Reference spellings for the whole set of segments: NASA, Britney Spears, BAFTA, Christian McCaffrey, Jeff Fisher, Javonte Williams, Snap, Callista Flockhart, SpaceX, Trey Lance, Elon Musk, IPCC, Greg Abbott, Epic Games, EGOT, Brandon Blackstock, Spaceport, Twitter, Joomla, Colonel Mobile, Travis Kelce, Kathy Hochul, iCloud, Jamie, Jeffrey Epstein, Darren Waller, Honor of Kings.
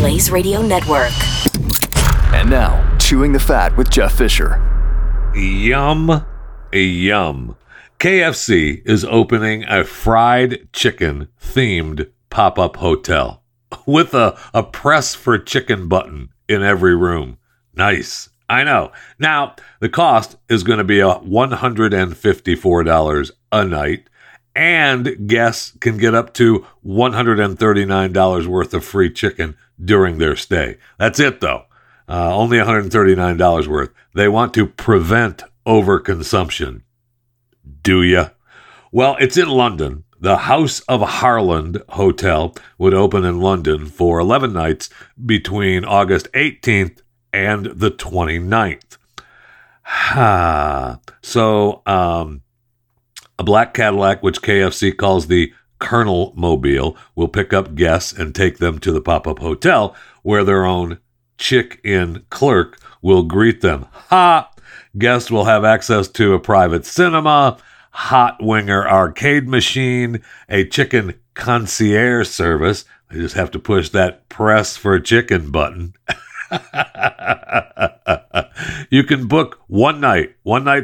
Blaze Radio Network. And now, Chewing the Fat with Jeff Fisher. Yum, yum. KFC is opening a fried chicken-themed pop-up hotel with a press for chicken button in every room. Nice. I know. Now, the cost is going to be $154 a night, and guests can get up to $139 worth of free chicken during their stay. That's it, though. Only $139 worth. They want to prevent overconsumption. Do ya? Well, it's in London. The House of Harland Hotel would open in London for 11 nights between August 18th and the 29th. So, a black Cadillac, which KFC calls the Colonel Mobile, will pick up guests and take them to the pop-up hotel where their own chick-in clerk will greet them. Ha! Guests will have access to a private cinema, hot winger arcade machine, a chicken concierge service. They just have to push that press for a chicken button. You can book one night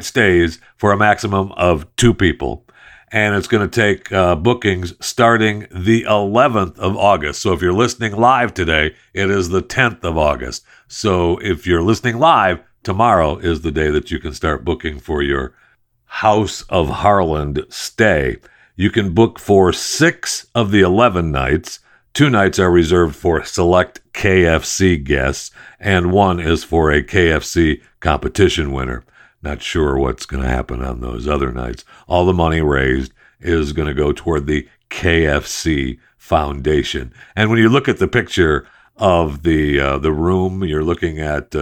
stays for a maximum of 2 people. And it's going to take bookings starting the 11th of August. So if you're listening live today, it is the 10th of August. So if you're listening live, tomorrow is the day that you can start booking for your House of Harland stay. You can book for 6 of the 11 nights. 2 nights are reserved for select KFC guests, and 1 is for a KFC competition winner. Not sure what's going to happen on those other nights. All the money raised is going to go toward the KFC Foundation. And when you look at the picture of the room, you're looking at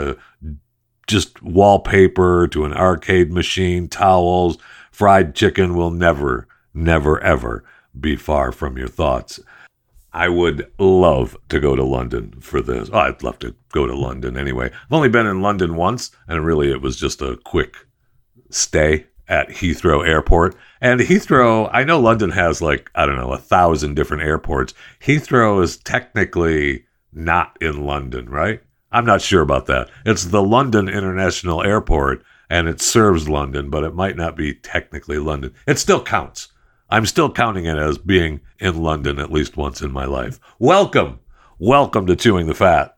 just wallpaper to an arcade machine, towels. Fried chicken will never, ever be far from your thoughts. I would love to go to London for this. Oh, I'd love to go to London anyway. I've only been in London once, and really it was just a quick stay at Heathrow Airport. And Heathrow, I know London has 1,000 different airports. Heathrow is technically not in London, right? I'm not sure about that. It's the London International Airport, and it serves London, but it might not be technically London. It still counts. I'm still counting it as being in London at least once in my life. Welcome. Welcome to Chewing the Fat.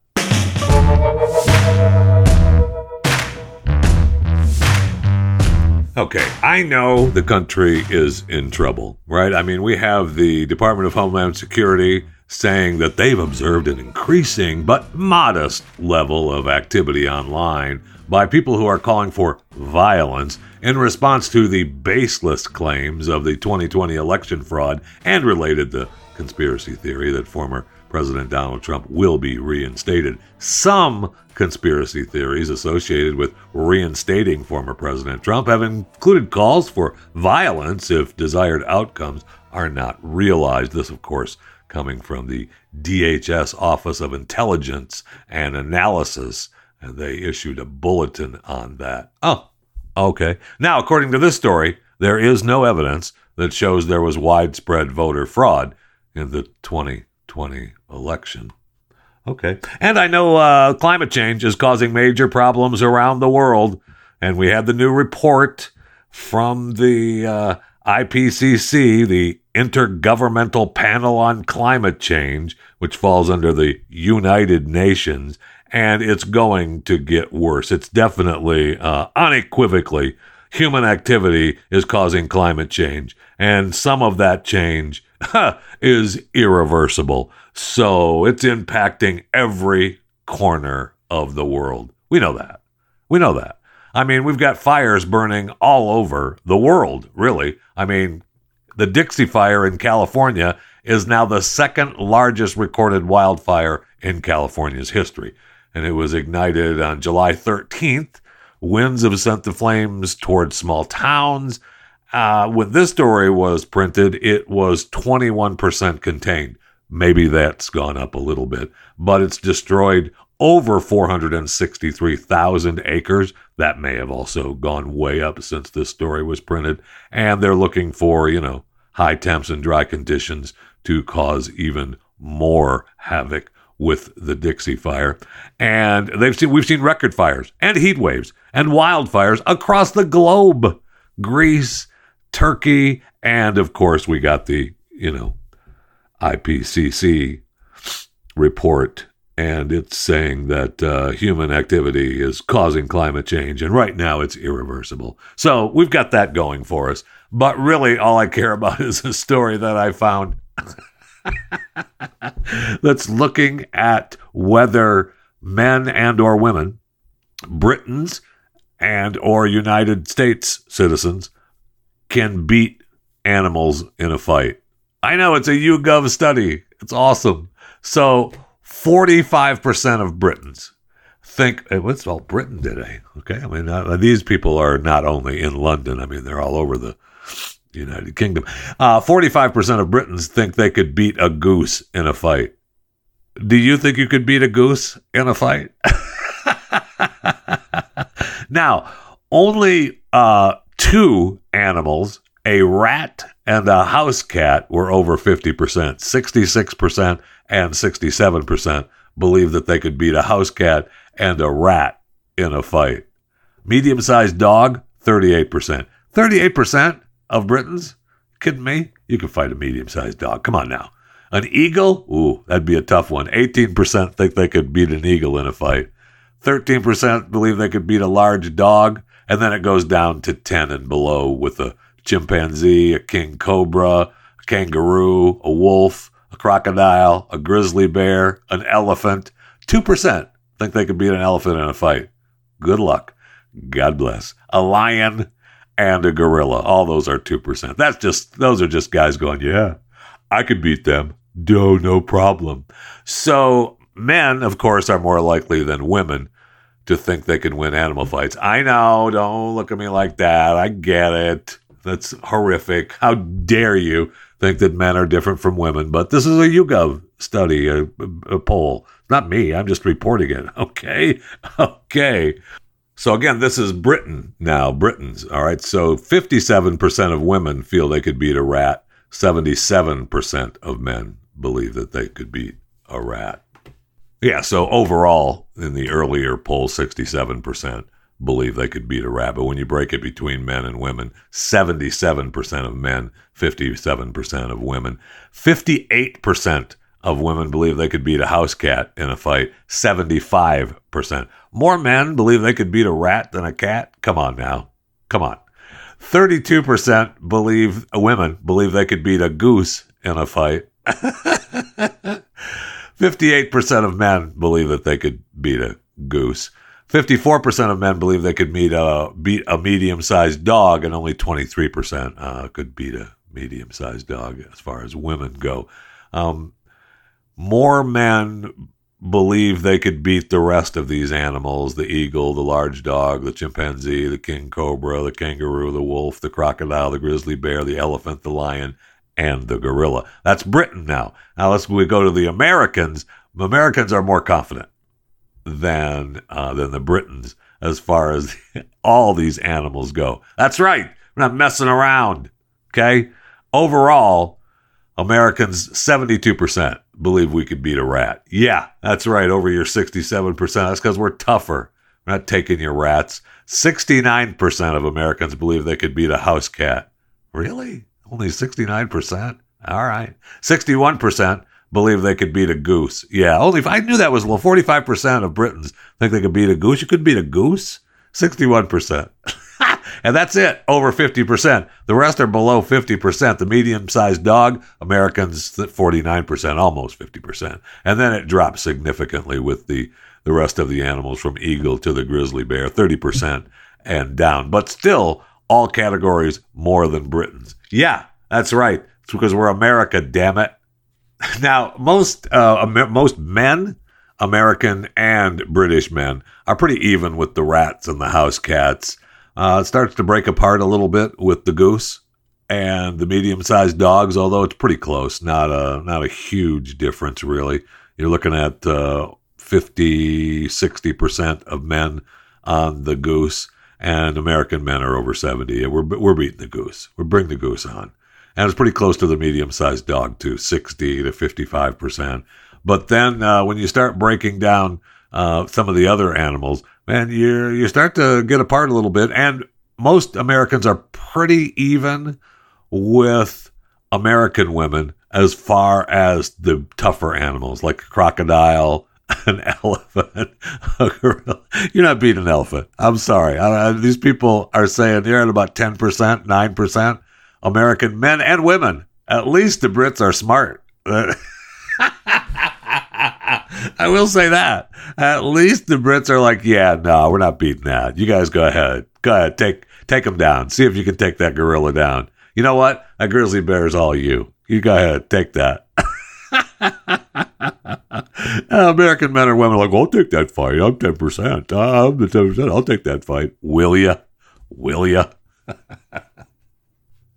Okay, I know the country is in trouble, right? I mean, we have the Department of Homeland Security saying that they've observed an increasing but modest level of activity online by people who are calling for violence in response to the baseless claims of the 2020 election fraud and related the conspiracy theory that former President Donald Trump will be reinstated. Some conspiracy theories associated with reinstating former President Trump have included calls for violence if desired outcomes are not realized. This, of course, coming from the DHS Office of Intelligence and Analysis, and they issued a bulletin on that. Oh, okay. Now, according to this story, there is no evidence that shows there was widespread voter fraud in the 2020 election. Okay. And I know climate change is causing major problems around the world, and we had the new report from the IPCC, the Intergovernmental Panel on Climate Change, which falls under the United Nations, and it's going to get worse. It's definitely, unequivocally, human activity is causing climate change, and some of that change is irreversible. So it's impacting every corner of the world. We know that. I mean, we've got fires burning all over the world, really. I mean, the Dixie Fire in California is now the second largest recorded wildfire in California's history. And it was ignited on July 13th. Winds have sent the flames towards small towns. When this story was printed, it was 21% contained. Maybe that's gone up a little bit, but it's destroyed over 463,000 acres. That may have also gone way up since this story was printed. And they're looking for, high temps and dry conditions to cause even more havoc with the Dixie Fire, and we've seen record fires and heat waves and wildfires across the globe. Greece, Turkey, and of course we got the IPCC report, and it's saying that human activity is causing climate change, and right now it's irreversible. So we've got that going for us. But really, all I care about is a story that I found that's looking at whether men and or women, Britons and or United States citizens, can beat animals in a fight. I know, it's a YouGov study. It's awesome. So 45% of Britons think, hey, what's all Britain today? Okay, I mean, these people are not only in London. I mean, they're all over the United Kingdom. 45% of Britons think they could beat a goose in a fight. Do you think you could beat a goose in a fight? Now, only two animals, a rat and a house cat, were over 50%. 66% and 67% believe that they could beat a house cat and a rat in a fight. Medium-sized dog, 38%. 38%? Of Britons? Kidding me? You can fight a medium-sized dog. Come on now. An eagle? Ooh, that'd be a tough one. 18% think they could beat an eagle in a fight. 13% believe they could beat a large dog. And then it goes down to 10 and below with a chimpanzee, a king cobra, a kangaroo, a wolf, a crocodile, a grizzly bear, an elephant. 2% think they could beat an elephant in a fight. Good luck. God bless. A lion and a gorilla. All those are 2%. Those are just guys going, yeah, I could beat them. No problem. So men, of course, are more likely than women to think they can win animal fights. I know, don't look at me like that. I get it. That's horrific. How dare you think that men are different from women? But this is a YouGov study, a poll. Not me. I'm just reporting it. Okay. So again, this is Britain now, Britons, all right? So 57% of women feel they could beat a rat. 77% of men believe that they could beat a rat. Yeah, so overall, in the earlier poll, 67% believe they could beat a rat. But when you break it between men and women, 77% of men, 57% of women. 58% of women believe they could beat a house cat in a fight, 75%. More men believe they could beat a rat than a cat? Come on now. Come on. 32% women believe they could beat a goose in a fight. 58% of men believe that they could beat a goose. 54% of men believe they could beat a medium-sized dog, and only 23% could beat a medium-sized dog as far as women go. More men believe they could beat the rest of these animals, the eagle, the large dog, the chimpanzee, the king cobra, the kangaroo, the wolf, the crocodile, the grizzly bear, the elephant, the lion, and the gorilla. That's Britain now. Now we go to the Americans. Americans are more confident than the Britons as far as all these animals go. That's right. We're not messing around. Okay? Overall, Americans, 72% believe we could beat a rat. Yeah, that's right, over your 67%. That's because we're tougher. We're not taking your rats. 69% of Americans believe they could beat a house cat. Really? Only 69%? All right. 61% believe they could beat a goose. Yeah, only if I knew that was low. 45% of Britons think they could beat a goose. You could beat a goose? 61%. And that's it, over 50%. The rest are below 50%. The medium-sized dog, Americans, 49%, almost 50%. And then it drops significantly with the rest of the animals, from eagle to the grizzly bear, 30% and down. But still, all categories more than Britons. Yeah, that's right. It's because we're America, damn it. Now, most men, American and British men, are pretty even with the rats and the house cats. It starts to break apart a little bit with the goose and the medium-sized dogs, although it's pretty close. Not a huge difference, really. You're looking at 50-60% of men on the goose, and American men are over 70. And we're beating the goose. We're bringing the goose on. And it's pretty close to the medium-sized dog, too, 60-55%. But then when you start breaking down some of the other animals, man, you start to get apart a little bit. And most Americans are pretty even with American women as far as the tougher animals, like a crocodile, an elephant, a gorilla. You're not beating an elephant. I'm sorry. These people are saying they're at about 10%, 9% American men and women. At least the Brits are smart. I will say that. At least the Brits are like, yeah, no, we're not beating that. You guys go ahead. Go ahead. Take them down. See if you can take that gorilla down. You know what? A grizzly bear is all you. You go ahead. Take that. American men or women are like, well, I'll take that fight. I'm 10%. I'm the 10%. I'll take that fight. Will ya? Will ya?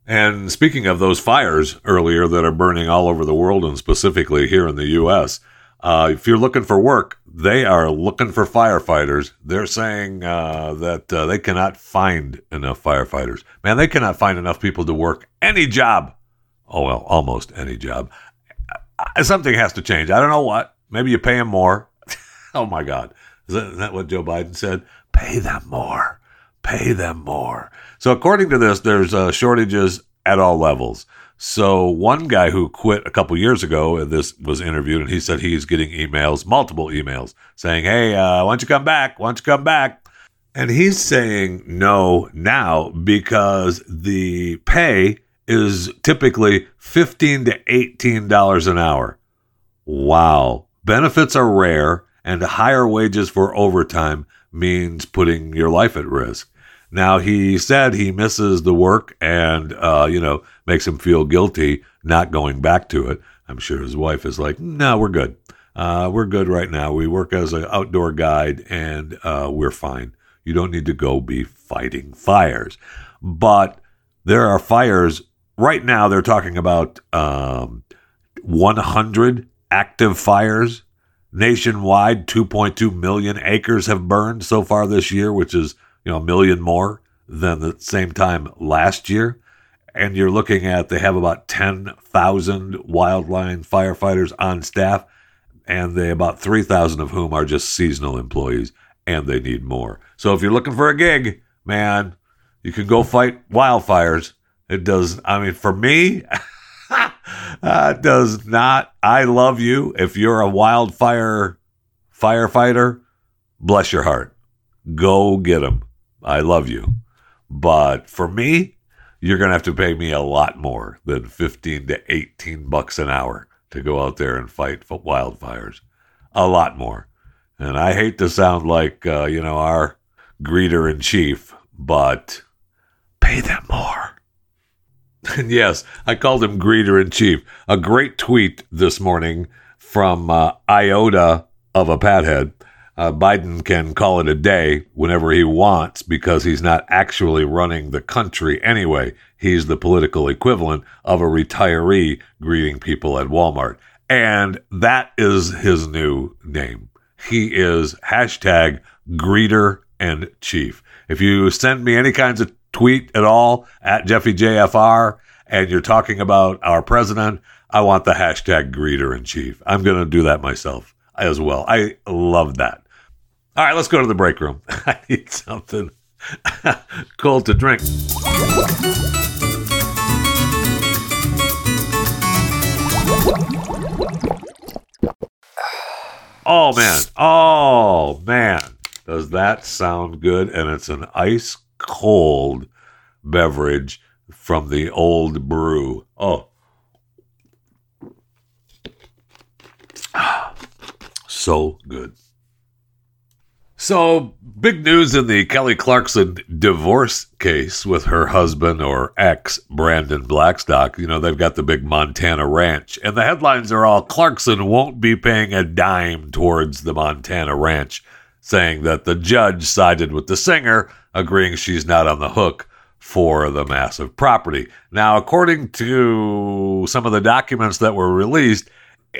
And speaking of those fires earlier that are burning all over the world and specifically here in the U.S., if you're looking for work, they are looking for firefighters. They're saying that they cannot find enough firefighters. Man, they cannot find enough people to work any job. Oh, well, almost any job. Something has to change. I don't know what. Maybe you pay them more. Oh, my God. Is that what Joe Biden said? Pay them more. Pay them more. So according to this, there's shortages at all levels. So one guy who quit a couple years ago, and this was interviewed, and he said he's getting emails, multiple emails, saying, hey, why don't you come back? Why don't you come back? And he's saying no now because the pay is typically $15 to $18 an hour. Wow. Benefits are rare, and higher wages for overtime means putting your life at risk. Now, he said he misses the work and, makes him feel guilty not going back to it. I'm sure his wife is like, no, we're good. We're good right now. We work as an outdoor guide and we're fine. You don't need to go be fighting fires. But there are fires. Right now, they're talking about 100 active fires. Nationwide, 2.2 million acres have burned so far this year, which is a million more than the same time last year. And you're looking at, they have about 10,000 wildland firefighters on staff, and about 3,000 of whom are just seasonal employees, and they need more. So if you're looking for a gig, man, you can go fight wildfires. It does, for me... does not. I love you. If you're a wildfire firefighter, bless your heart. Go get them. I love you. But for me, you're going to have to pay me a lot more than $15 to $18 an hour to go out there and fight for wildfires. A lot more. And I hate to sound like, our greeter in chief, but pay them more. And yes, I called him Greeter in Chief. A great tweet this morning from Iota of a Pathead. Biden can call it a day whenever he wants because he's not actually running the country anyway. He's the political equivalent of a retiree greeting people at Walmart. And that is his new name. He is hashtag Greeter and Chief. If you send me any kinds of tweet at all at JeffyJFR and you're talking about our president, I want the hashtag Greeter in Chief. I'm going to do that myself as well. I love that. All right, let's go to the break room. I need something cold to drink. Oh man. Does that sound good? And it's an ice cold beverage from the old brew. Oh, so good. So big news in the Kelly Clarkson divorce case with her husband or ex, Brandon Blackstock. They've got the big Montana ranch, and the headlines are all Clarkson won't be paying a dime towards the Montana ranch, saying that the judge sided with the singer, agreeing she's not on the hook for the massive property. Now, according to some of the documents that were released,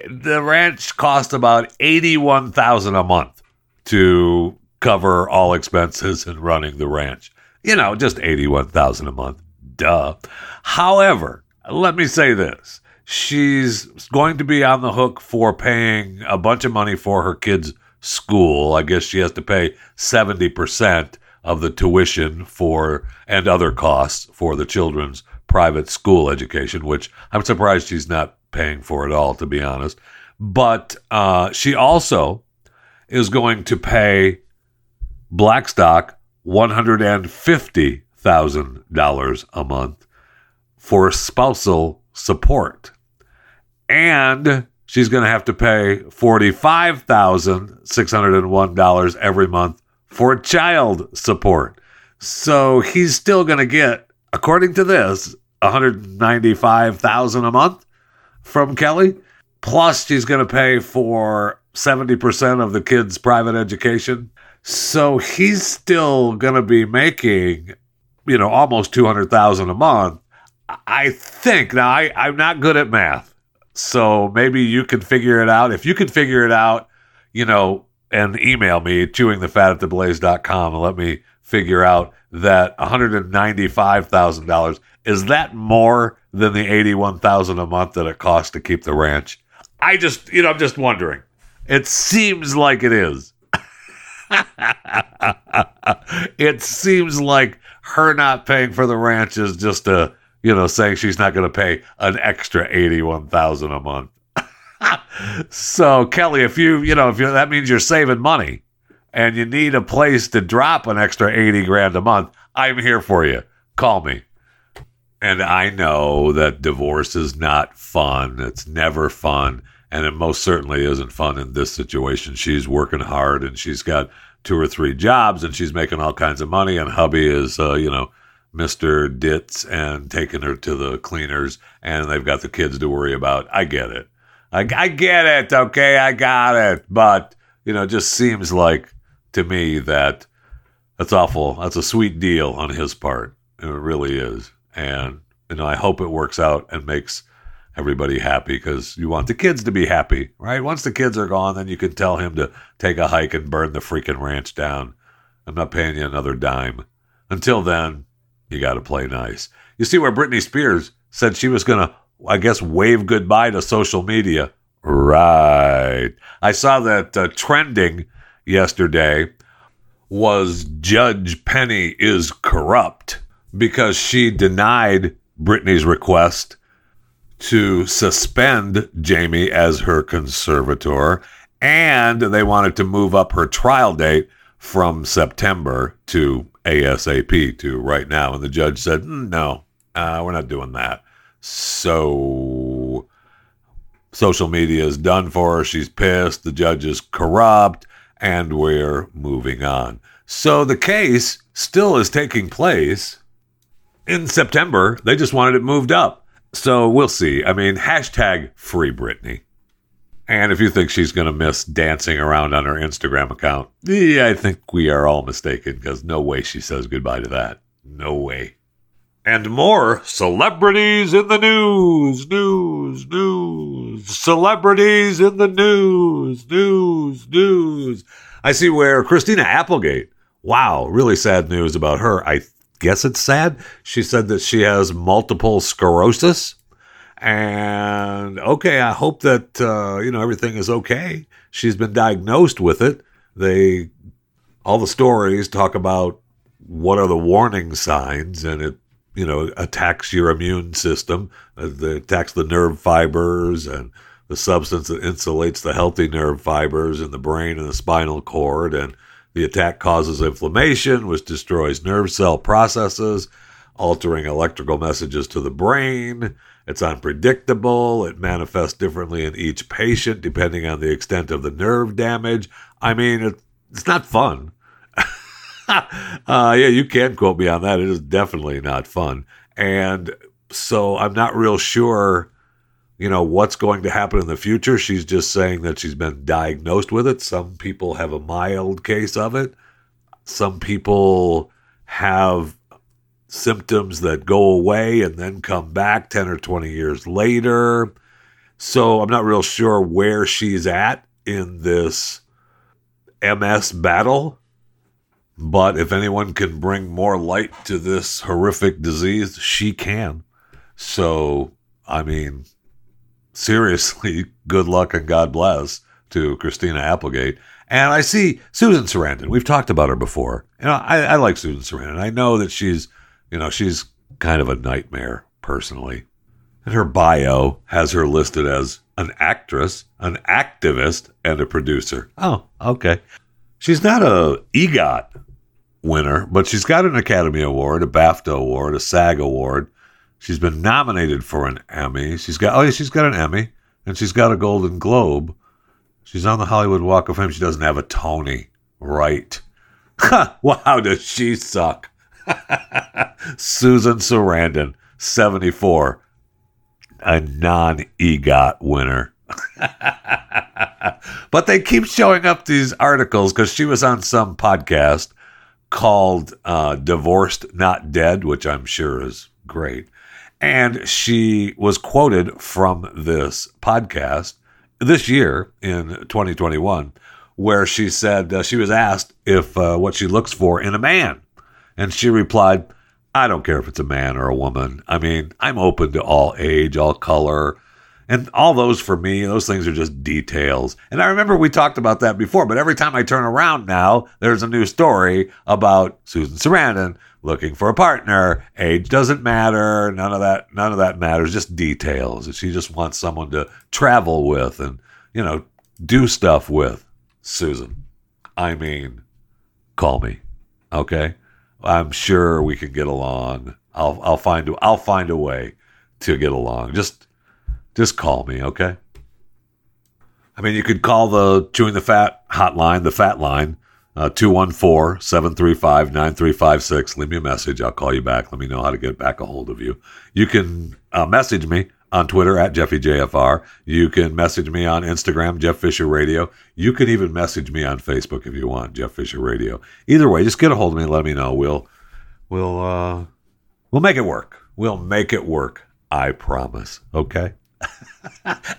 the ranch cost about $81,000 a month to cover all expenses in running the ranch. Just $81,000 a month. Duh. However, let me say this. she's going to be on the hook for paying a bunch of money for her kids' school. I guess she has to pay 70% of the tuition for and other costs for the children's private school education, which I'm surprised she's not paying for at all, to be honest. But she also is going to pay Blackstock $150,000 a month for spousal support. And she's going to have to pay $45,601 every month for child support. So he's still going to get, according to this, $195,000 a month from Kelly. Plus, she's going to pay for 70% of the kids' private education. So he's still going to be making, you know, almost $200,000 a month, I think. Now, I'm not good at math, so maybe you can figure it out. If you can figure it out, you know, and email me, chewingthefat@theblaze.com, and let me figure out that $195,000, is that more than the $81,000 a month that it costs to keep the ranch? I just, you know, I'm just wondering. It seems like it is. It seems like her not paying for the ranch is just a, you know, saying she's not going to pay an extra $81,000 a month. So Kelly, if you know, that means you're saving money and you need a place to drop an extra $80,000 a month, I'm here for you. Call me. And I know that divorce is not fun. It's never fun. And it most certainly isn't fun in this situation. She's working hard and she's got 2 or 3 jobs and she's making all kinds of money. And hubby is, you know, Mr. Ditz and taking her to the cleaners, and they've got the kids to worry about. I get it. I get it. Okay. I got it. But, you know, it just seems like to me that that's awful. That's a sweet deal on his part. It really is. And, you know, I hope it works out and makes everybody happy, because you want the kids to be happy, right? Once the kids are gone, then you can tell him to take a hike and burn the freaking ranch down. I'm not paying you another dime. Until then, you got to play nice. You see where Britney Spears said she was going to, I guess, wave goodbye to social media. Right. I saw that trending yesterday was Judge Penny is corrupt, because she denied Britney's request to suspend Jamie as her conservator, and they wanted to move up her trial date from September to ASAP, to right now. And the judge said, no, we're not doing that. So social media is done for her. She's pissed. The judge is corrupt, and we're moving on. So the case still is taking place in September. They just wanted it moved up. So we'll see. I mean, #FreeBritney. And if you think she's going to miss dancing around on her Instagram account, yeah, I think we are all mistaken, because no way she says goodbye to that. No way. And more celebrities in the news. Celebrities in the news. I see where Christina Applegate. Wow, really sad news about her. I guess it's sad. She said that she has multiple sclerosis, and okay, I hope that you know, everything is okay. She's been diagnosed with it. They, all the stories talk about what are the warning signs, and it, you know, attacks your immune system. It attacks the nerve fibers and the substance that insulates the healthy nerve fibers in the brain and the spinal cord, and the attack causes inflammation, which destroys nerve cell processes, altering electrical messages to the brain. It's unpredictable. It manifests differently in each patient, depending on the extent of the nerve damage. I mean, it's not fun. Yeah, you can quote me on that. It is definitely not fun. And so I'm not real sure, you know, what's going to happen in the future. She's just saying that she's been diagnosed with it. Some people have a mild case of it. Some people have symptoms that go away and then come back 10 or 20 years later. So I'm not real sure where she's at in this MS battle. But if anyone can bring more light to this horrific disease, she can. So, I mean, seriously, good luck and God bless to Christina Applegate. And I see Susan Sarandon. We've talked about her before. You know, I like Susan Sarandon. I know that she's, you know, she's kind of a nightmare personally. And her bio has her listed as an actress, an activist, and a producer. Oh, okay. She's not a EGOT winner, but she's got an Academy Award, a BAFTA Award, a SAG Award. She's been nominated for an Emmy. She's got an Emmy, and she's got a Golden Globe. She's on the Hollywood Walk of Fame. She doesn't have a Tony, right? Wow, does she suck? Susan Sarandon, 74, a non-EGOT winner. But they keep showing up these articles because she was on some podcast called Divorced Not Dead, which I'm sure is great. And she was quoted from this podcast this year in 2021, where she said she was asked if what she looks for in a man. And she replied, I don't care if it's a man or a woman. I mean, I'm open to all age, all color. And all those, for me, those things are just details. And I remember we talked about that before, but every time I turn around now, there's a new story about Susan Sarandon looking for a partner. Age doesn't matter. None of that matters. Just details. And she just wants someone to travel with and, you know, do stuff with. Susan, I mean, call me. Okay? I'm sure we can get along. I'll find a way to get along. Just call me, okay? I mean, you could call the Chewing the Fat hotline, the Fat Line, 214-735-9356. Leave me a message. I'll call you back. Let me know how to get back a hold of you. You can message me on Twitter at JeffyJFR. You can message me on Instagram, Jeff Fisher Radio. You can even message me on Facebook if you want, Jeff Fisher Radio. Either way, just get a hold of me and let me know. We'll make it work. We'll make it work. I promise, okay?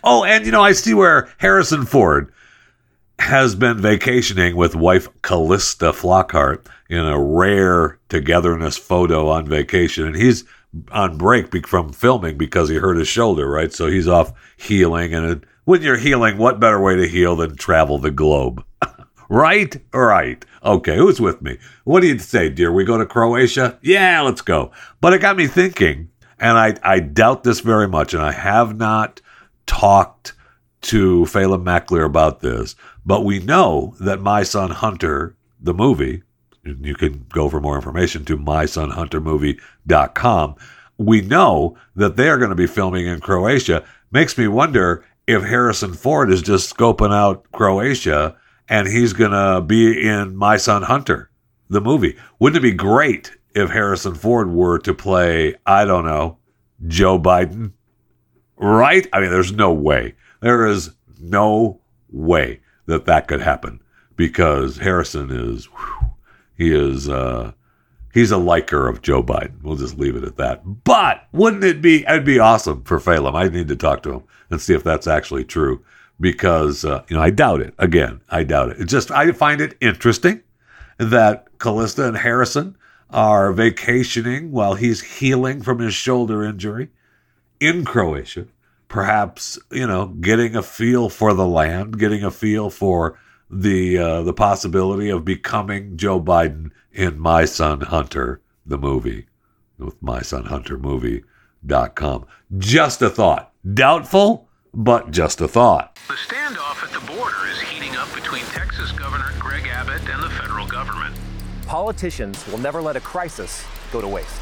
Oh, and you know, I see where Harrison Ford has been vacationing with wife Callista Flockhart in a rare togetherness photo on vacation. And he's on break from filming because he hurt his shoulder, right? So he's off healing. And when you're healing, what better way to heal than travel the globe? Right? Right. Okay, who's with me? What do you say, dear? We go to Croatia? Yeah, let's go. But it got me thinking. And I doubt this very much, and I have not talked to Phelan Mackler about this, but we know that My Son Hunter, the movie, you can go for more information to mysonhuntermovie.com. We know that they are going to be filming in Croatia. Makes me wonder if Harrison Ford is just scoping out Croatia and he's going to be in My Son Hunter, the movie. Wouldn't it be great if Harrison Ford were to play, I don't know, Joe Biden, right? I mean, there's no way. There is no way that that could happen because Harrison is, he's a liker of Joe Biden. We'll just leave it at that. But wouldn't it be, it'd be awesome for Phelan. I need to talk to him and see if that's actually true because, you know, I doubt it. Again, I doubt it. It's just, I find it interesting that Callista and Harrison are vacationing while he's healing from his shoulder injury in Croatia, perhaps, you know, getting a feel for the land, getting a feel for the possibility of becoming Joe Biden in My Son Hunter, the movie, with mysonhuntermovie.com. Just a thought. Doubtful, but just a thought. The standoff at the border is heating up between Texas Governor Greg Abbott and the federal government. Politicians will never let a crisis go to waste.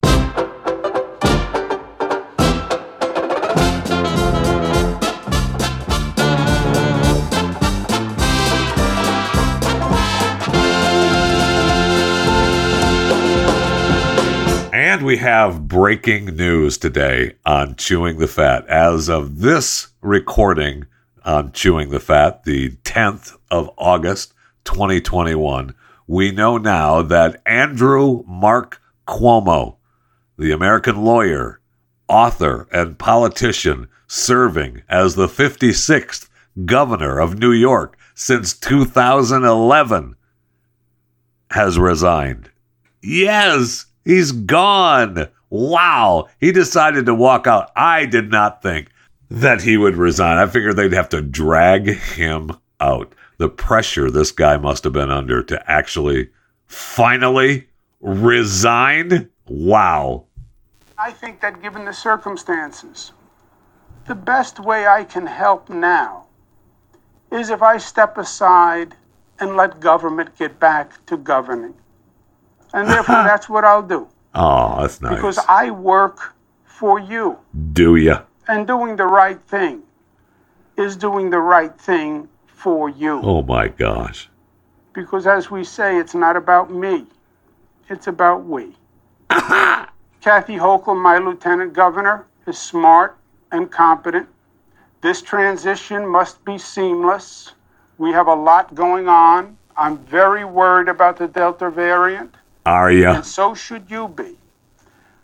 And we have breaking news today on Chewing the Fat. As of this recording on Chewing the Fat, the 10th of August, 2021, we know now that Andrew Mark Cuomo, the American lawyer, author, and politician serving as the 56th governor of New York since 2011, has resigned. Yes! He's gone. Wow. He decided to walk out. I did not think that he would resign. I figured they'd have to drag him out. The pressure this guy must have been under to actually finally resign. Wow. I think that given the circumstances, the best way I can help now is if I step aside and let government get back to governing. And therefore, that's what I'll do. Oh, that's nice. Because I work for you. Do you? And doing the right thing is doing the right thing for you. Oh, my gosh. Because as we say, it's not about me. It's about we. Kathy Hochul, my lieutenant governor, is smart and competent. This transition must be seamless. We have a lot going on. I'm very worried about the Delta variant. Are you? And so should you be.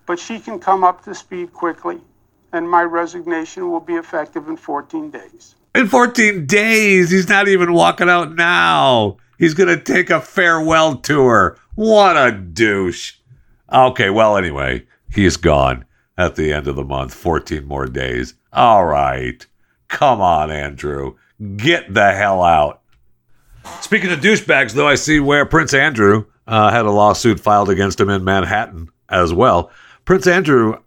But she can come up to speed quickly, and my resignation will be effective in 14 days. In 14 days? He's not even walking out now. He's going to take a farewell tour. What a douche. Okay, well, anyway, he's gone at the end of the month. 14 more days. All right. Come on, Andrew. Get the hell out. Speaking of douchebags, though, I see where Prince Andrew... had a lawsuit filed against him in Manhattan as well. Prince Andrew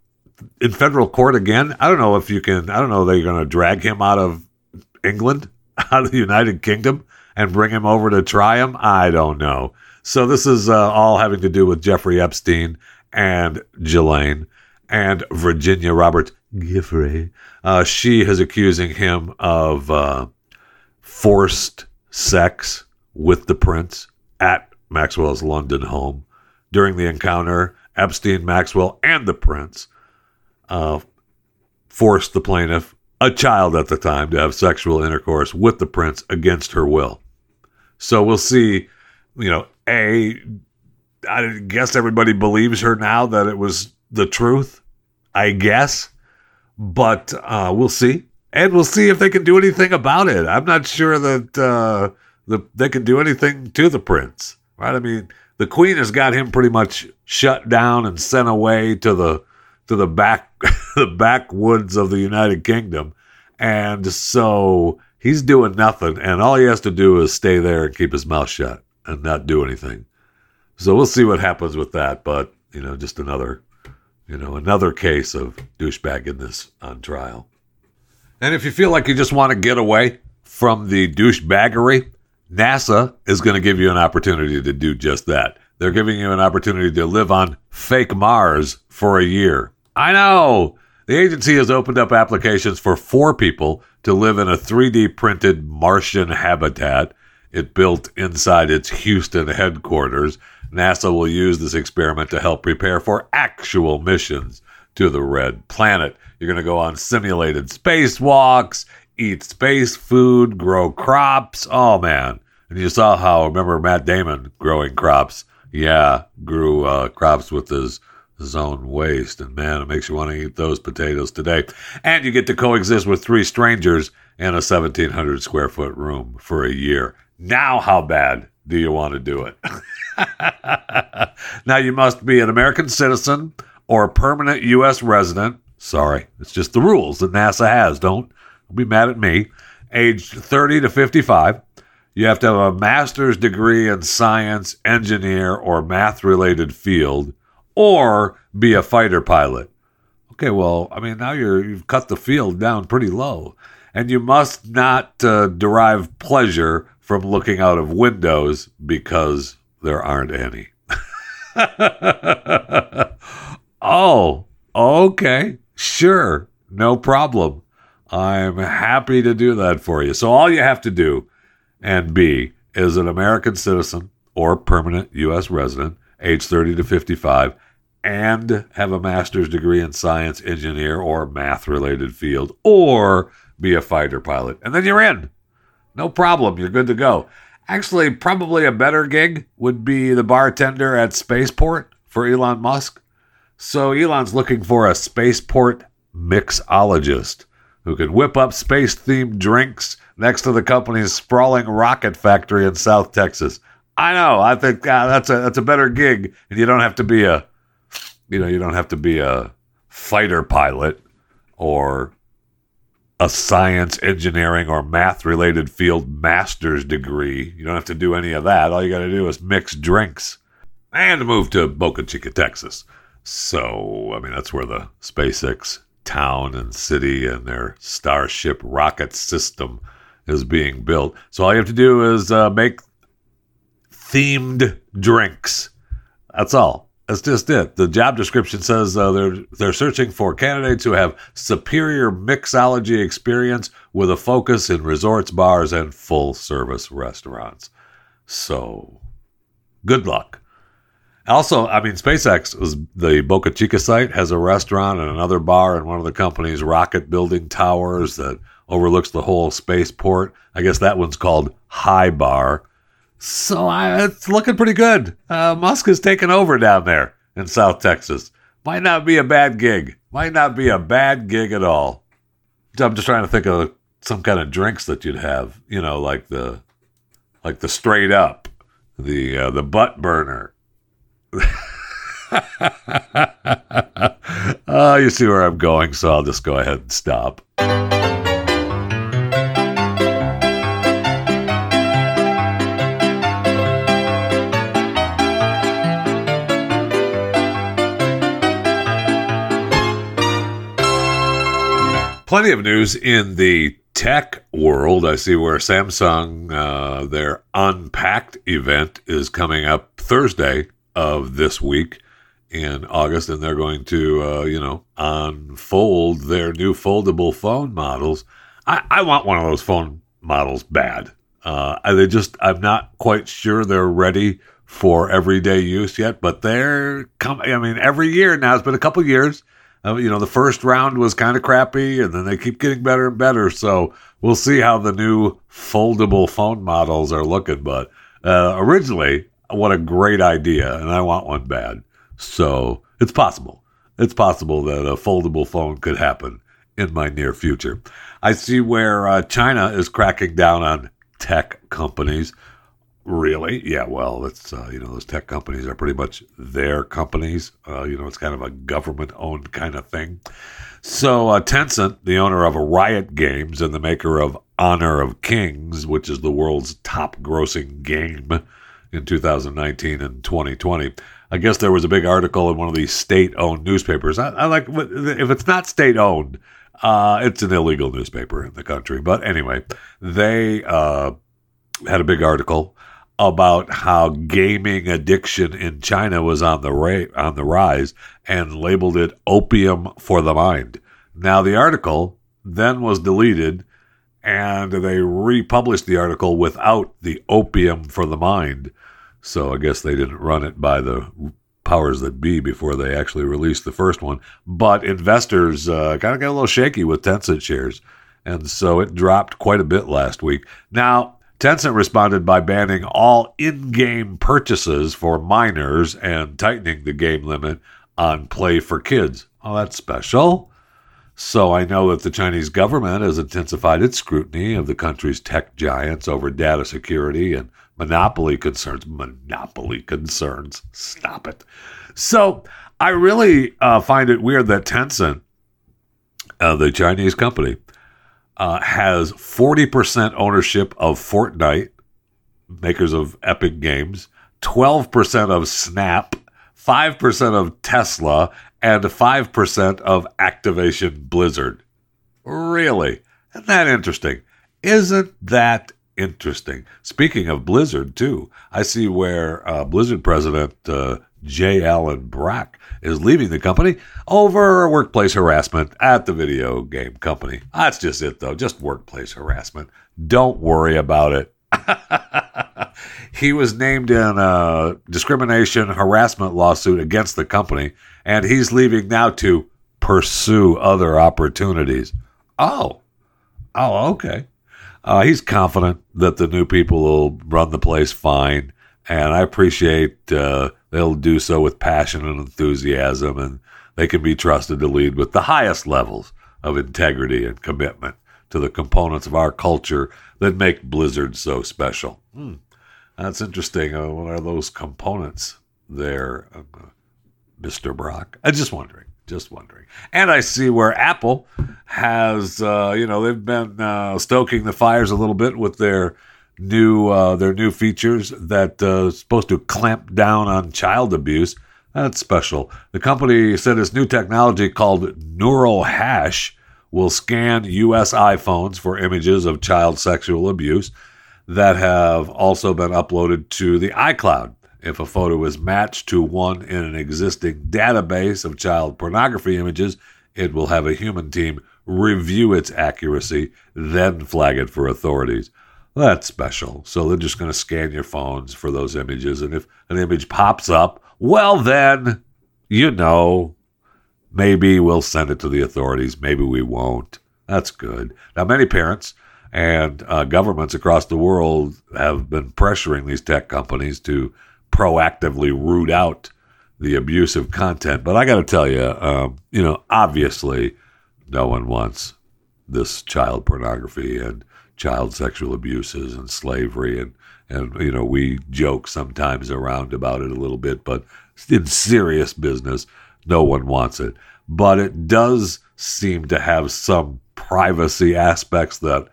in federal court again. I don't know if you can, I don't know, they're going to drag him out of England, out of the United Kingdom, and bring him over to try him. I don't know. So this is all having to do with Jeffrey Epstein and Ghislaine and Virginia Roberts Giffrey. She is accusing him of forced sex with the prince at Maxwell's London home. During the encounter, Epstein, Maxwell, and the prince forced the plaintiff, a child at the time, to have sexual intercourse with the prince against her will. So we'll see, you know, I guess everybody believes her now that it was the truth, I guess. But we'll see. And we'll see if they can do anything about it. I'm not sure that they can do anything to the prince. Right, I mean, the Queen has got him pretty much shut down and sent away to the back the backwoods of the United Kingdom, and so he's doing nothing, and all he has to do is stay there and keep his mouth shut and not do anything. So we'll see what happens with that, but you know, just another case of douchebagginess on trial. And if you feel like you just want to get away from the douchebaggery, NASA is going to give you an opportunity to do just that. They're giving you an opportunity to live on fake Mars for a year. I know! The agency has opened up applications for 4 people to live in a 3D printed Martian habitat it built inside its Houston headquarters. NASA will use this experiment to help prepare for actual missions to the Red Planet. You're going to go on simulated spacewalks, eat space food, grow crops. Oh, man. And you saw how, remember Matt Damon growing crops? Yeah, grew crops with his own waste. And, man, it makes you want to eat those potatoes today. And you get to coexist with 3 strangers in a 1,700-square-foot room for a year. Now how bad do you want to do it? Now you must be an American citizen or a permanent U.S. resident. Sorry, it's just the rules that NASA has. Don't be mad at me. Age 30 to 55. You have to have a master's degree in science, engineer, or math-related field, or be a fighter pilot. Okay, well, I mean, now you've cut the field down pretty low. And you must not derive pleasure from looking out of windows because there aren't any. Oh, okay. Sure. No problem. I'm happy to do that for you. So all you have to do and be is an American citizen or permanent U.S. resident, age 30 to 55, and have a master's degree in science, engineer, or math-related field, or be a fighter pilot. And then you're in. No problem. You're good to go. Actually, probably a better gig would be the bartender at Spaceport for Elon Musk. So Elon's looking for a Spaceport mixologist who can whip up space-themed drinks next to the company's sprawling rocket factory in South Texas. I know. I think that's a better gig, and you don't have to be a fighter pilot or a science, engineering, or math-related field master's degree. You don't have to do any of that. All you got to do is mix drinks and move to Boca Chica, Texas. So, I mean, that's where the SpaceX town and city and their Starship rocket system is being built. So all you have to do is make themed drinks. That's all. That's just it. The job description says they're searching for candidates who have superior mixology experience with a focus in resorts, bars, and full-service restaurants. So, good luck. Also, I mean, SpaceX, the Boca Chica site, has a restaurant and another bar in one of the company's rocket building towers that overlooks the whole spaceport. I guess that one's called High Bar. So it's looking pretty good. Musk is taking over down there in South Texas. Might not be a bad gig. Might not be a bad gig at all. I'm just trying to think of some kind of drinks that you'd have. You know, like the straight up, the butt burner. Oh, you see where I'm going, so I'll just go ahead and stop. Plenty of news in the tech world. I see where Samsung, their Unpacked event is coming up Thursday of this week in August, and they're going to, unfold their new foldable phone models. I want one of those phone models bad. I'm not quite sure they're ready for everyday use yet, but they're coming. I mean, every year now, it's been a couple years. The first round was kind of crappy, and then they keep getting better and better. So we'll see how the new foldable phone models are looking. But originally, what a great idea, and I want one bad. So it's possible. It's possible that a foldable phone could happen in my near future. I see where China is cracking down on tech companies. Really? Yeah, well, it's, those tech companies are pretty much their companies. It's kind of a government-owned kind of thing. So Tencent, the owner of Riot Games and the maker of Honor of Kings, which is the world's top-grossing game in 2019 and 2020. I guess there was a big article in one of these state-owned newspapers. I like, if it's not state-owned, it's an illegal newspaper in the country. But anyway, they had a big article about how gaming addiction in China was on the rise and labeled it opium for the mind. Now, the article then was deleted, and they republished the article without the opium for the mind. So I guess they didn't run it by the powers that be before they actually released the first one. But investors kind of got a little shaky with Tencent shares, and so it dropped quite a bit last week. Now, Tencent responded by banning all in-game purchases for minors and tightening the game limit on play for kids. Oh, that's special. So I know that the Chinese government has intensified its scrutiny of the country's tech giants over data security and monopoly concerns. Monopoly concerns. Stop it. So I really find it weird that Tencent, the Chinese company, has 40% ownership of Fortnite, makers of Epic Games, 12% of Snap, 5% of Tesla, and 5% of Activation Blizzard. Really? Isn't that interesting? Isn't that interesting. Speaking of Blizzard, too, I see where Blizzard president J. Allen Brack is leaving the company over workplace harassment at the video game company. That's just it, though. Just workplace harassment. Don't worry about it. He was named in a discrimination harassment lawsuit against the company, and he's leaving now to pursue other opportunities. Oh, okay. He's confident that the new people will run the place fine, and I appreciate they'll do so with passion and enthusiasm, and they can be trusted to lead with the highest levels of integrity and commitment to the components of our culture that make Blizzard so special. That's interesting. What are those components there, Mr. Brock? I'm just wondering. And I see where Apple has, they've been stoking the fires a little bit with their new features that are supposed to clamp down on child abuse. That's special. The company said its new technology called Neural Hash will scan U.S. iPhones for images of child sexual abuse that have also been uploaded to the iCloud. If a photo is matched to one in an existing database of child pornography images, it will have a human team review its accuracy, then flag it for authorities. That's special. So they're just going to scan your phones for those images. And if an image pops up, well then, maybe we'll send it to the authorities. Maybe we won't. That's good. Now, many parents and governments across the world have been pressuring these tech companies to proactively root out the abusive content. But I got to tell you, obviously no one wants this child pornography and child sexual abuses and slavery. And we joke sometimes around about it a little bit, but in serious business, no one wants it. But it does seem to have some privacy aspects that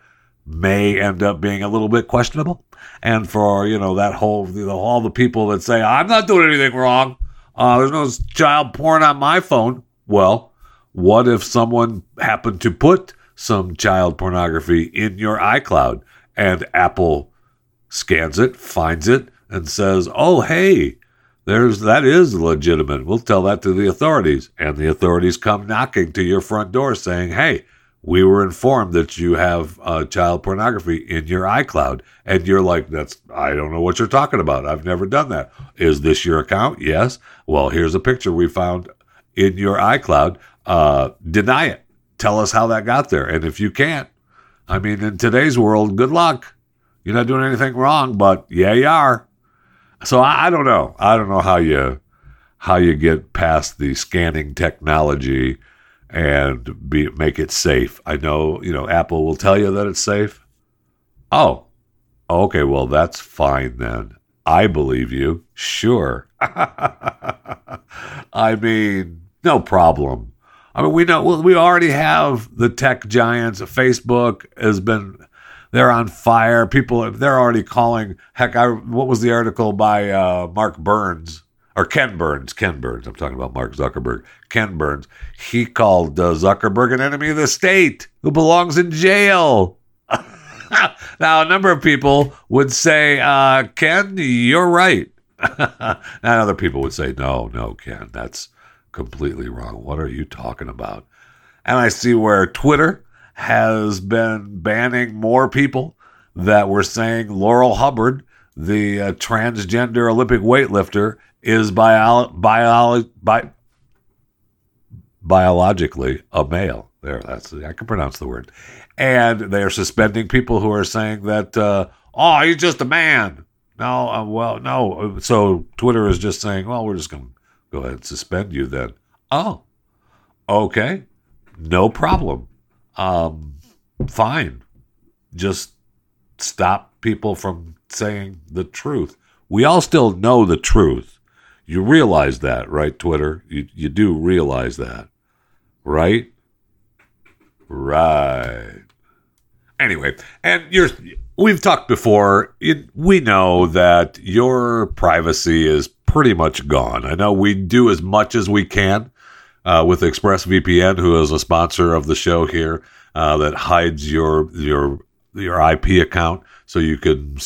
may end up being a little bit questionable. And for, that all the people that say, I'm not doing anything wrong. There's no child porn on my phone. Well, what if someone happened to put some child pornography in your iCloud and Apple scans it, finds it, and says, oh, hey, that is legitimate. We'll tell that to the authorities. And the authorities come knocking to your front door saying, hey, we were informed that you have child pornography in your iCloud. And you're like, I don't know what you're talking about. I've never done that. Is this your account? Yes. Well, here's a picture we found in your iCloud. Deny it. Tell us how that got there. And if you can't, in today's world, good luck. You're not doing anything wrong, but yeah, you are. So I don't know. I don't know how you get past the scanning technology and make it safe. I know, Apple will tell you that it's safe. Oh, okay, well, that's fine then. I believe you. Sure. No problem. We know, we already have the tech giants. Facebook has been, they're on fire. People, they're already calling. Heck, what was the article by Mark Burns? Or Ken Burns. I'm talking about Mark Zuckerberg. Ken Burns. He called Zuckerberg an enemy of the state who belongs in jail. Now, a number of people would say, Ken, you're right. And other people would say, no, Ken, that's completely wrong. What are you talking about? And I see where Twitter has been banning more people that were saying Laurel Hubbard, the transgender Olympic weightlifter, is biologically a male. There, I can pronounce the word. And they are suspending people who are saying that, he's just a man. No, no. So Twitter is just saying, well, we're just going to go ahead and suspend you then. Oh, okay. No problem. Fine. Just stop people from saying the truth. We all still know the truth. You realize that, right, Twitter? You do realize that, right? Right. Anyway, and we've talked before. We know that your privacy is pretty much gone. I know we do as much as we can with ExpressVPN, who is a sponsor of the show here, that hides your your IP account so you can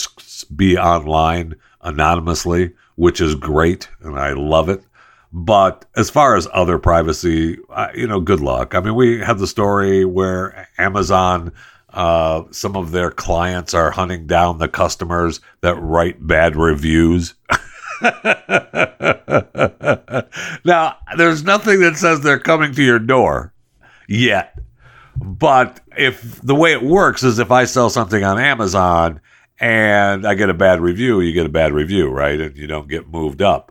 be online anonymously, which is great, and I love it. But as far as other privacy, good luck. I mean, we had the story where Amazon, some of their clients are hunting down the customers that write bad reviews. Now, there's nothing that says they're coming to your door yet. But if the way it works is if I sell something on Amazon and I get a bad review, you get a bad review, right? And you don't get moved up.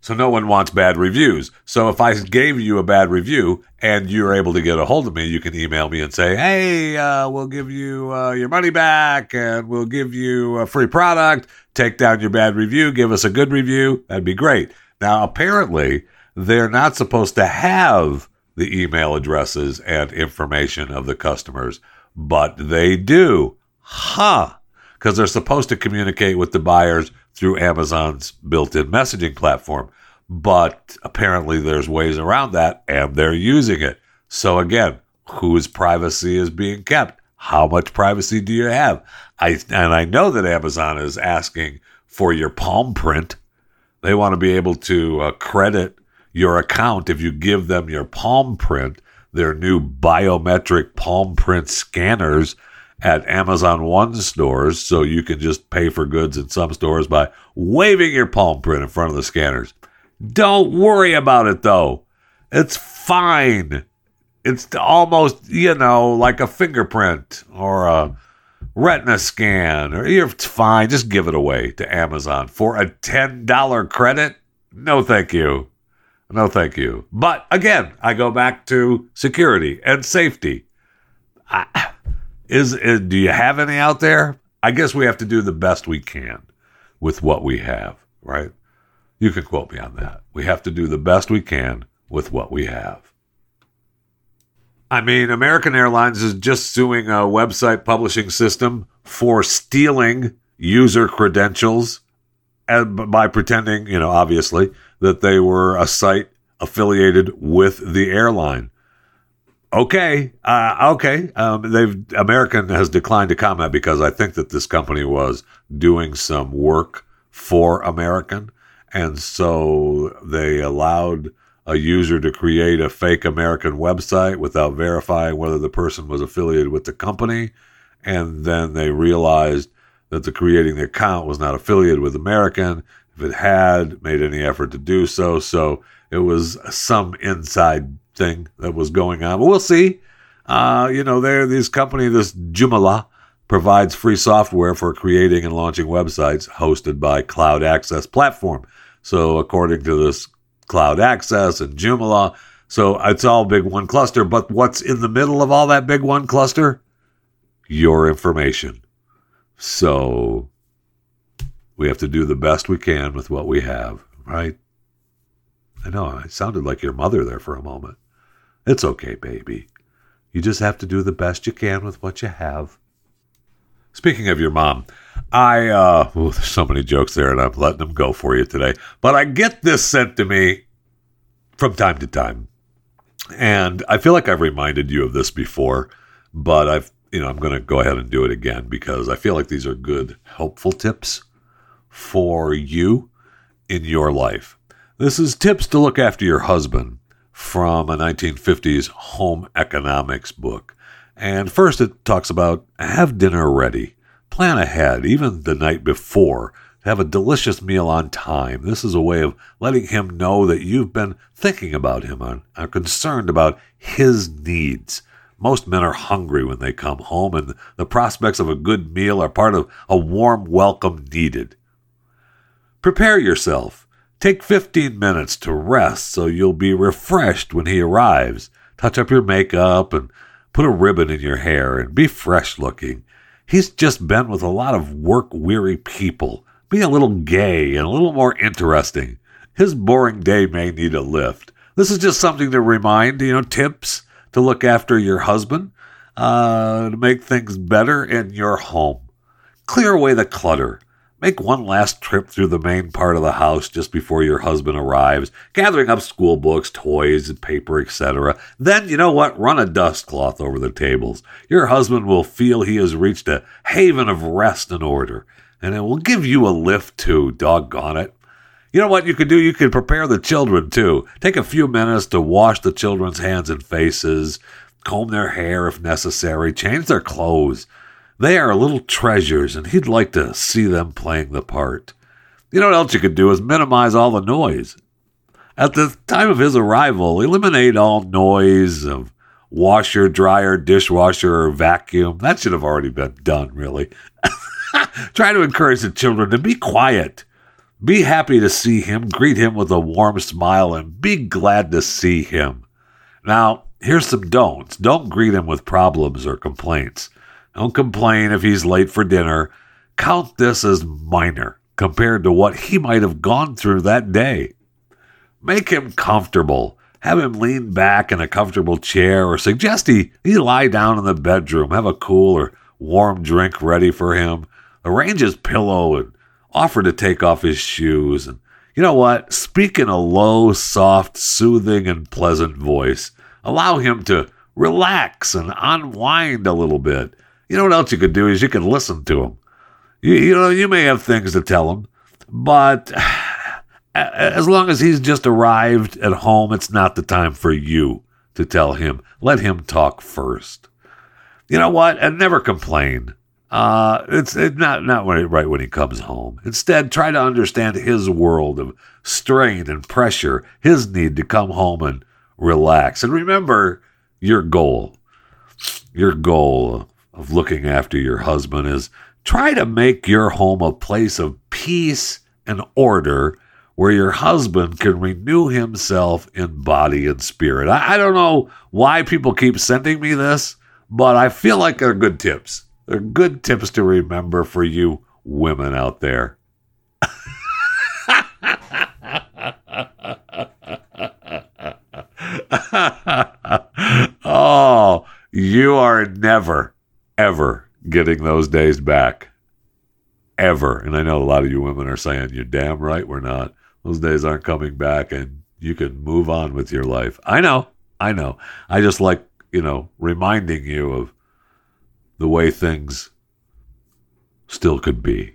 So no one wants bad reviews. So if I gave you a bad review and you're able to get a hold of me, you can email me and say, hey, we'll give you your money back and we'll give you a free product. Take down your bad review. Give us a good review. That'd be great. Now, apparently, they're not supposed to have the email addresses and information of the customers, but they do. Because they're supposed to communicate with the buyers through Amazon's built-in messaging platform. But apparently there's ways around that, and they're using it. So again, whose privacy is being kept? How much privacy do you have? I know that Amazon is asking for your palm print. They want to be able to credit your account if you give them your palm print. Their new biometric palm print scanners at Amazon One stores, so you can just pay for goods in some stores by waving your palm print in front of the scanners. Don't worry about it, though. It's fine. It's almost, like a fingerprint or a retina scan. Or it's fine. Just give it away to Amazon for a $10 credit. No, thank you. No, thank you. But again, I go back to security and safety. Do you have any out there? I guess we have to do the best we can with what we have, right? You can quote me on that. We have to do the best we can with what we have. I mean, American Airlines is just suing a website publishing system for stealing user credentials and by pretending, obviously, that they were a site affiliated with the airline. Okay. American has declined to comment because I think that this company was doing some work for American, and so they allowed a user to create a fake American website without verifying whether the person was affiliated with the company, and then they realized that creating the account was not affiliated with American if it had made any effort to do so. So it was some inside thing that was going on, but we'll see. This Joomla provides free software for creating and launching websites hosted by Cloud Access platform. So according to this Cloud Access and Joomla, so it's all big one cluster. But what's in the middle of all that big one cluster? Your information. So we have to do the best we can with what we have, right? I know, I sounded like your mother there for a moment. It's okay, baby. You just have to do the best you can with what you have. Speaking of your mom, there's so many jokes there, and I'm letting them go for you today. But I get this sent to me from time to time. And I feel like I've reminded you of this before, but I'm going to go ahead and do it again because I feel like these are good, helpful tips for you in your life. This is tips to look after your husband from a 1950s home economics book. And first it talks about have dinner ready. Plan ahead, even the night before. Have a delicious meal on time. This is a way of letting him know that you've been thinking about him and are concerned about his needs. Most men are hungry when they come home, and the prospects of a good meal are part of a warm welcome needed. Prepare yourself. Take 15 minutes to rest so you'll be refreshed when he arrives. Touch up your makeup and put a ribbon in your hair and be fresh looking. He's just been with a lot of work-weary people. Be a little gay and a little more interesting. His boring day may need a lift. This is just something to remind, tips to look after your husband, to make things better in your home. Clear away the clutter. Make one last trip through the main part of the house just before your husband arrives, gathering up school books, toys, and paper, etc. Then, you know what? Run a dust cloth over the tables. Your husband will feel he has reached a haven of rest and order. And it will give you a lift, too. Doggone it. You know what you could do? You could prepare the children, too. Take a few minutes to wash the children's hands and faces, comb their hair if necessary, change their clothes. They are little treasures, and he'd like to see them playing the part. You know what else you could do is minimize all the noise. At the time of his arrival, eliminate all noise of washer, dryer, dishwasher, or vacuum. That should have already been done, really. Try to encourage the children to be quiet. Be happy to see him, greet him with a warm smile, and be glad to see him. Now, here's some don'ts. Don't greet him with problems or complaints. Don't complain if he's late for dinner. Count this as minor compared to what he might have gone through that day. Make him comfortable. Have him lean back in a comfortable chair or suggest he lie down in the bedroom. Have a cool or warm drink ready for him. Arrange his pillow and offer to take off his shoes. And you know what? Speak in a low, soft, soothing, and pleasant voice. Allow him to relax and unwind a little bit. You know what else you could do is you could listen to him. You know, you may have things to tell him, but as long as he's just arrived at home, it's not the time for you to tell him. Let him talk first. You know what? And never complain. It's not right when he comes home. Instead, try to understand his world of strain and pressure, his need to come home and relax. And remember your goal. Your goal of looking after your husband is try to make your home a place of peace and order where your husband can renew himself in body and spirit. I don't know why people keep sending me this, but I feel like they're good tips. They're good tips to remember for you women out there. Oh, you are never, ever getting those days back. Ever. And I know a lot of you women are saying, you're damn right we're not. Those days aren't coming back and you can move on with your life. I know. I just like, reminding you of the way things still could be.